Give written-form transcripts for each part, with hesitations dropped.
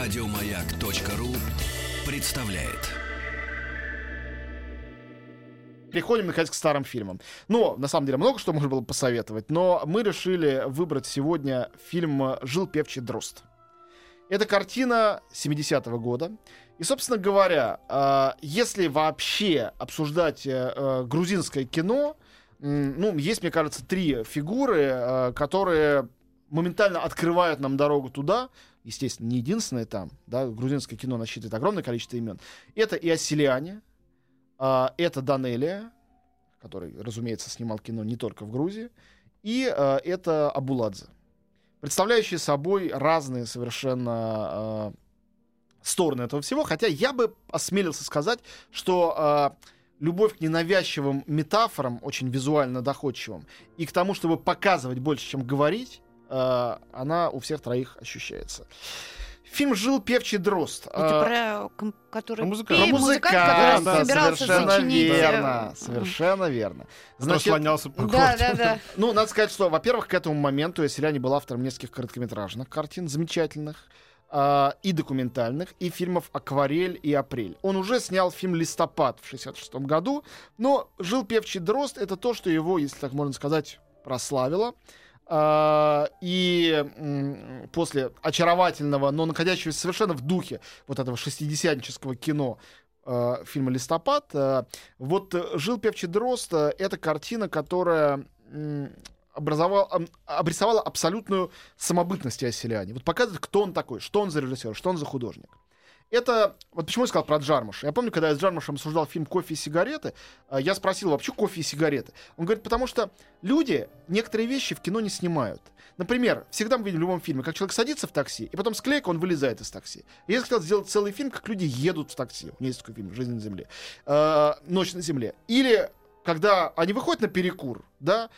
Радиомаяк.ру представляет. Переходим, наконец, к старым фильмам. Но, на самом деле, много что можно было посоветовать, но мы решили выбрать сегодня фильм «Жил певчий дрозд». Это картина 70-го года. И, собственно говоря, если вообще обсуждать грузинское кино, ну, есть, мне кажется, три фигуры, которые моментально открывают нам дорогу туда. Естественно, не единственное там. Да, грузинское кино насчитывает огромное количество имен. Это Иоселиани. Это Данелия, который, разумеется, снимал кино не только в Грузии, и это Абуладзе, представляющие собой разные совершенно стороны этого всего, хотя я бы осмелился сказать, что любовь к ненавязчивым метафорам, очень визуально доходчивым, и к тому, чтобы показывать больше, чем говорить, она у всех троих ощущается. Фильм «Жил певчий дрозд». Это про который музыкант, который собирался сочинить. Совершенно верно. Значит, слонялся по квартире. Да. Ну, надо сказать, что, во-первых, к этому моменту Иоселиани был автором нескольких короткометражных картин, замечательных, и документальных, и фильмов «Акварель» и «Апрель». Он уже снял фильм «Листопад» в 1966 году, но «Жил певчий дрозд» — это то, что его, если так можно сказать, прославило. И после очаровательного, но находящегося совершенно в духе вот этого шестидесятнического кино фильма «Листопад», вот «Жил певчий дрозд» — это картина, которая обрисовала абсолютную самобытность Иоселиани. Вот показывает, кто он такой, что он за режиссер, что он за художник. Это... Вот почему я сказал про Джармуша. Я помню, когда я с Джармушем обсуждал фильм «Кофе и сигареты», я спросил, вообще кофе и сигареты? Он говорит, потому что люди некоторые вещи в кино не снимают. Например, всегда мы видим в любом фильме, как человек садится в такси, и потом с клейка он вылезает из такси. И я хотел сделать целый фильм, как люди едут в такси. У меня есть такой фильм «Жизнь на земле». «Ночь на земле». Или когда они выходят на перекур, да,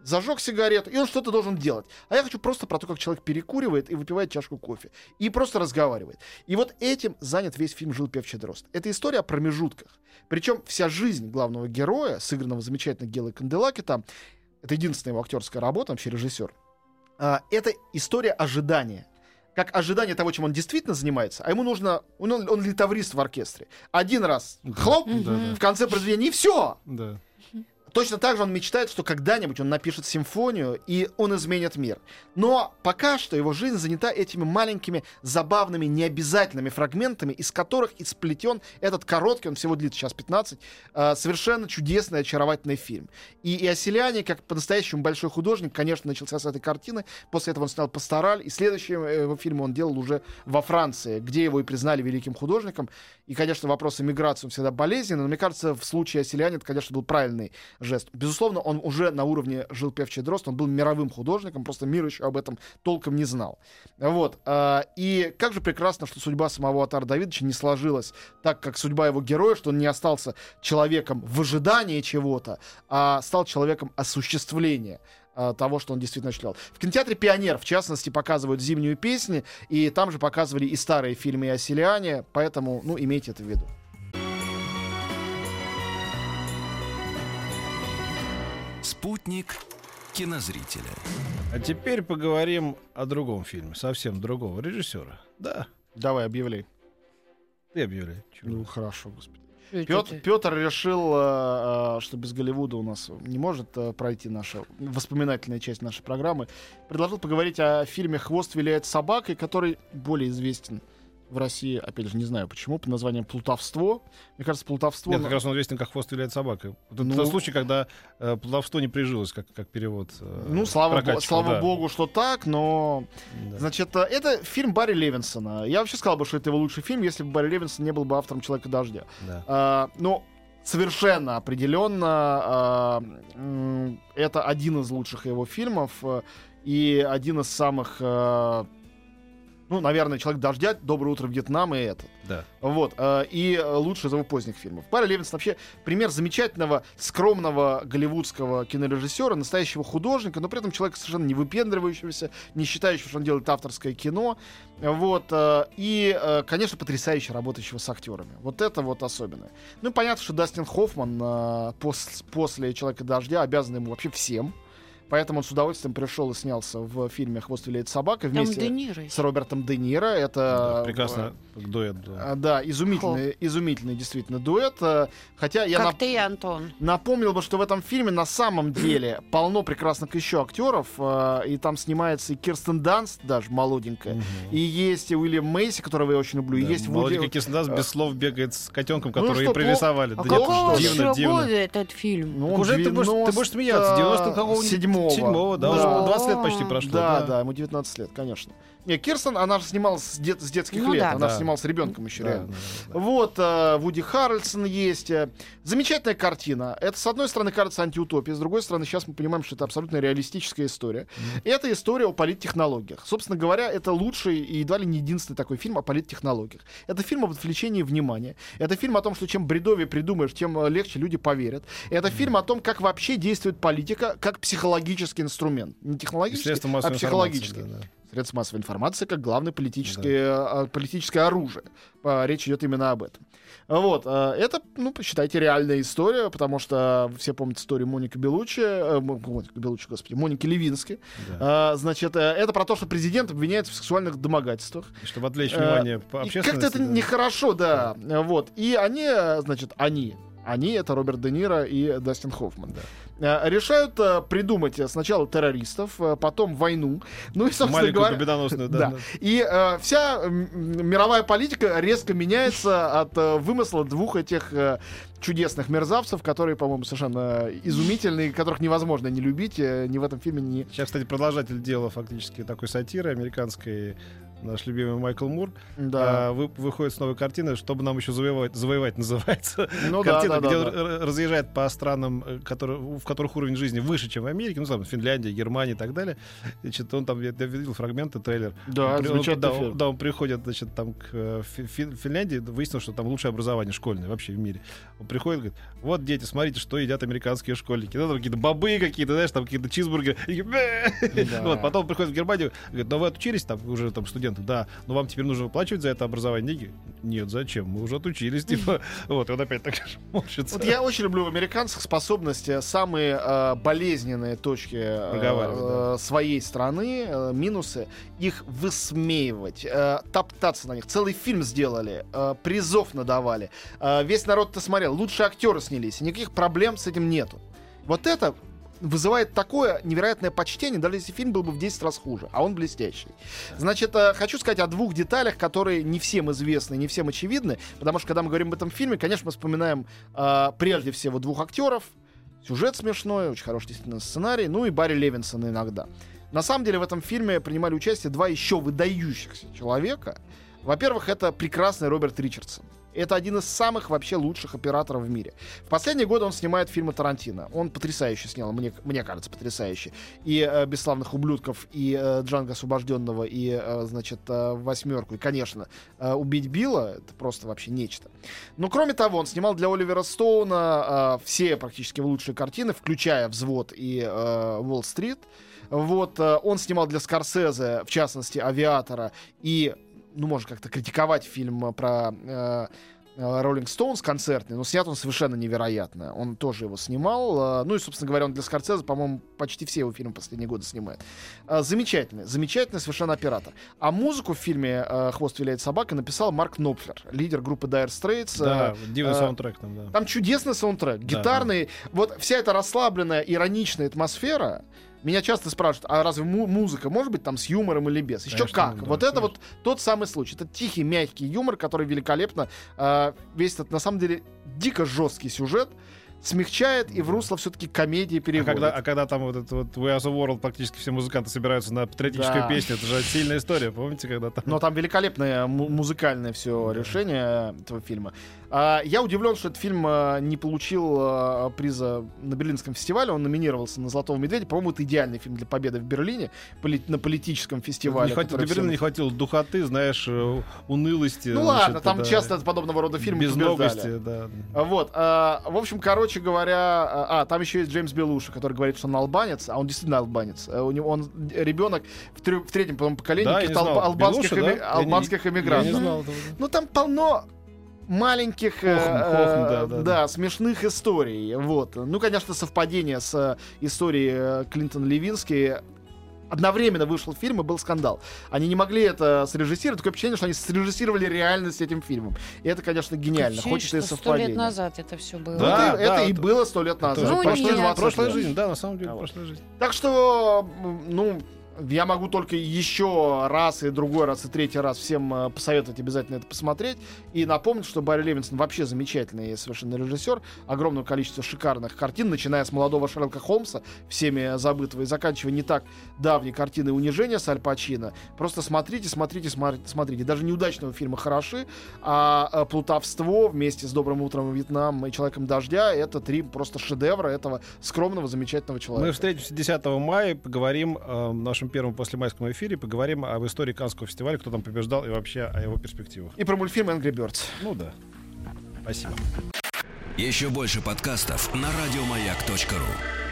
зажег сигарету, и он что-то должен делать. А я хочу просто про то, как человек перекуривает и выпивает чашку кофе. И просто разговаривает. И вот этим занят весь фильм «Жил певчий дрозд». Это история о промежутках. Причем вся жизнь главного героя, сыгранного замечательно Гелой Канделаки, там, это единственная его актерская работа, вообще режиссер, это история ожидания. Как ожидание того, чем он действительно занимается, а ему нужно... Он литаврист в оркестре. Один раз, хлоп, в конце произведения, и все! Да. Точно так же он мечтает, что когда-нибудь он напишет симфонию, и он изменит мир. Но пока что его жизнь занята этими маленькими, забавными, необязательными фрагментами, из которых и сплетен этот короткий, он всего длится сейчас 15, совершенно чудесный, очаровательный фильм. И Иоселиани, как по-настоящему большой художник, конечно, начался с этой картины. После этого он снял «Пастораль», и следующий его фильм он делал уже во Франции, где его и признали великим художником. И, конечно, вопрос эмиграции он всегда болезненный, но, мне кажется, в случае Иоселиани это, конечно, был правильный жест. Безусловно, он уже на уровне «Жил певчий дрозд», он был мировым художником, просто мир еще об этом толком не знал. Вот. И как же прекрасно, что судьба самого Атара Давидовича не сложилась так, как судьба его героя, что он не остался человеком в ожидании чего-то, а стал человеком осуществления того, что он действительно начал. В кинотеатре «Пионер», в частности, показывают «Зимнюю песню», и там же показывали и старые фильмы Иоселиани, поэтому, ну, имейте это в виду. Спутник кинозрителя. А теперь поговорим о другом фильме, совсем другого режиссера. Да. Давай, объявляй. Ты объявляй. Чего? Ну, хорошо, господи. Пётр решил, что без Голливуда у нас не может пройти наша воспоминательная часть нашей программы. Предложил поговорить о фильме «Хвост виляет собакой», который более известен в России, опять же, не знаю почему, под названием «Плутовство». Мне кажется, «Плутовство». Нет, как раз он известен как «Хвост виляет собакой». Это ну, тот случай, когда «Плутовство» не прижилось, как перевод. Ну, слава богу, что так, но... Да. Значит, это фильм Барри Левинсона. Я вообще сказал бы, что это его лучший фильм, если бы Барри Левинсон не был бы автором «Человека дождя». Да. Но совершенно определенно это один из лучших его фильмов и один из самых... Ну, наверное, «Человек дождя», «Доброе утро, Вьетнам» и этот. Да. Вот. И лучший из его поздних фильмов. Барри Левинсон вообще пример замечательного, скромного голливудского кинорежиссера, настоящего художника, но при этом человека совершенно не выпендривающегося, не считающего, что он делает авторское кино. Вот. И, конечно, потрясающе работающего с актерами. Вот это вот особенное. Ну, понятно, что Дастин Хоффман после «Человека дождя» обязан ему вообще всем. Поэтому он с удовольствием пришел и снялся в фильме «Хвост виляет собакой» вместе с Робертом Де Ниро. Это да, прекрасный дуэт. Да, да, изумительный действительно дуэт. Хотя я напомнил бы, что в этом фильме на самом деле полно прекрасных еще актеров. И там снимается и Кирстен Данст, даже молоденькая. Угу. И есть и Уильям Мэйси, которого я очень люблю. Да, и есть молоденькая Вуди... Кирстен Данст без слов бегает с котенком, который ей пририсовали. А да какого года этот фильм? Ну, уже 90... ты будешь смеяться. 90 какого-нибудь. Седьмого, да, уже 20 лет почти прошло. Да, да, да, ему 19 лет, конечно. Кирстен, она снималась с детских лет, да, она снималась с ребенком еще, да, реально. Да, да, да. Вот, Вуди Харрельсон есть. Замечательная картина. Это, с одной стороны, кажется антиутопией, с другой стороны, сейчас мы понимаем, что это абсолютно реалистическая история. Это история о политтехнологиях. Собственно говоря, это лучший и едва ли не единственный такой фильм о политтехнологиях. Это фильм об отвлечении внимания. Это фильм о том, что чем бредовее придумаешь, тем легче люди поверят. Это фильм о том, как вообще действует политика, как психологический инструмент. Не технологический, а психологический. Да, да. Средств массовой информации как главное политическое оружие. Речь идет именно об этом. Вот. Это, ну, считайте, реальная история, потому что все помнят историю Моники Левински. Да. Значит, это про то, что президент обвиняется в сексуальных домогательствах. И чтобы отвлечь внимание общественности. Как-то это нехорошо, да. Да. Вот. И они, это Роберт Де Ниро и Дастин Хоффман, да. Решают придумать сначала террористов, потом войну. Ну и, собственно говоря, победоносную, да. И вся мировая политика резко меняется от вымысла двух этих чудесных мерзавцев, которые, по-моему, совершенно изумительные, которых невозможно не любить, ни в этом фильме, ни... Сейчас, кстати, продолжатель дела фактически такой сатиры американской, наш любимый Майкл Мур, да. Выходит с новой картины, чтобы нам еще завоевать называется. Ну, картина, да, да, где да. разъезжает по странам, в которых уровень жизни выше, чем в Америке, ну, там, Финляндия, Германия и так далее. Значит, он там, я видел фрагменты, трейлер. Да, он приходит, значит, там к Финляндии, выяснилось, что там лучшее образование школьное вообще в мире. Он приходит, говорит, вот, дети, смотрите, что едят американские школьники. Ну, там какие-то бобы какие-то, знаешь, там какие-то чизбургеры. Да. Вот, потом приходит в Германию, говорит, ну, вы отучились, там, уже там студенты, да, но вам теперь нужно выплачивать за это образование деньги. Нет, зачем? Мы уже отучились, типа. Вот, и он опять так морщится. Вот я очень люблю в американцах способность самые болезненные точки своей страны, минусы, их высмеивать, топтаться на них. Целый фильм сделали, призов надавали. Весь народ-то смотрел, лучшие актеры снялись, никаких проблем с этим нету. Вот это вызывает такое невероятное почтение, даже если фильм был бы в 10 раз хуже, а он блестящий. Значит, хочу сказать о двух деталях, которые не всем известны, не всем очевидны, потому что, когда мы говорим об этом фильме, конечно, мы вспоминаем прежде всего двух актеров, сюжет смешной, очень хороший действительно сценарий, ну и Барри Левинсона иногда. На самом деле в этом фильме принимали участие два еще выдающихся человека. Во-первых, это прекрасный Роберт Ричардсон. Это один из самых вообще лучших операторов в мире. В последние годы он снимает фильмы Тарантино. Он потрясающе снял, мне кажется, потрясающе. И «Бесславных ублюдков», и «Джанго освобожденного», и, значит, «Восьмерку». И, конечно, «Убить Билла» — это просто вообще нечто. Но, кроме того, он снимал для Оливера Стоуна все практически лучшие картины, включая «Взвод» и «Уолл-стрит». Вот, он снимал для Скорсезе, в частности, «Авиатора» и... Ну, можно как-то критиковать фильм про «Роллинг Стоунс» концертный, но снят он совершенно невероятно. Он тоже его снимал. Ну и, собственно говоря, он для Скорсезе, по-моему, почти все его фильмы последние годы снимает. Замечательный совершенно оператор. А музыку в фильме «Хвост виляет собакой» написал Марк Knopфлер, лидер группы Dire Straits. Да, дивный саундтрек там, да. Там чудесный саундтрек, гитарный. Да. Вот вся эта расслабленная, ироничная атмосфера... Меня часто спрашивают, а разве музыка может быть там с юмором или без? Еще как? Да, вот это вот тот самый случай. Это тихий, мягкий юмор, который великолепно весь этот, на самом деле, дико жесткий сюжет смягчает и в русло все-таки комедии переводит. А когда там вот этот вот We Are The World, практически все музыканты собираются на патриотическую песню, это же сильная история, помните, когда там... Но там великолепное музыкальное все решение этого фильма. Я удивлен, что этот фильм не получил приза на Берлинском фестивале, он номинировался на «Золотого медведя», по-моему, это идеальный фильм для победы в Берлине, на политическом фестивале. Для Берлина не хватило духоты, знаешь, унылости. Ну ладно, там часто подобного рода фильмы побеждали. Да. Вот, в общем, короче говоря, там еще есть Джеймс Белуши, который говорит, что он албанец, а он действительно албанец. У него он ребенок в третьем, по-моему, поколении, да, каких-то албанских эмигрантов. Ну там полно маленьких смешных историй. Вот. Ну, конечно, совпадение с историей Клинтон-Левински. Одновременно вышел фильм, и был скандал. Они не могли это срежиссировать. Такое впечатление, что они срежиссировали реальность этим фильмом. И это, конечно, гениально. Хочется и совпадение. 100 лет назад это все было. Да, да, это да, и это было 100 лет назад. Ну, прошлая жизнь, да, на самом деле, прошлая жизнь. Так что, ну, я могу только еще раз, и другой раз, и третий раз всем посоветовать обязательно это посмотреть. И напомнить, что Барри Левинсон вообще замечательный совершенно режиссер. Огромное количество шикарных картин, начиная с «Молодого Шерлока Холмса», всеми забытого, и заканчивая не так давней картиной «Унижение» с Аль Пачино. Просто смотрите, смотрите, смотрите. Даже неудачного фильма хороши, а «Плутовство» вместе с «Добрым утром, Вьетнам» и «Человеком дождя» — это три просто шедевра этого скромного, замечательного человека. Мы встретимся 10 мая, поговорим о нашем первом послемайском эфире, поговорим об истории Каннского фестиваля, кто там побеждал и вообще о его перспективах. И про мультфильм Angry Birds. Ну да. Спасибо. Еще больше подкастов на радиомаяк.ру.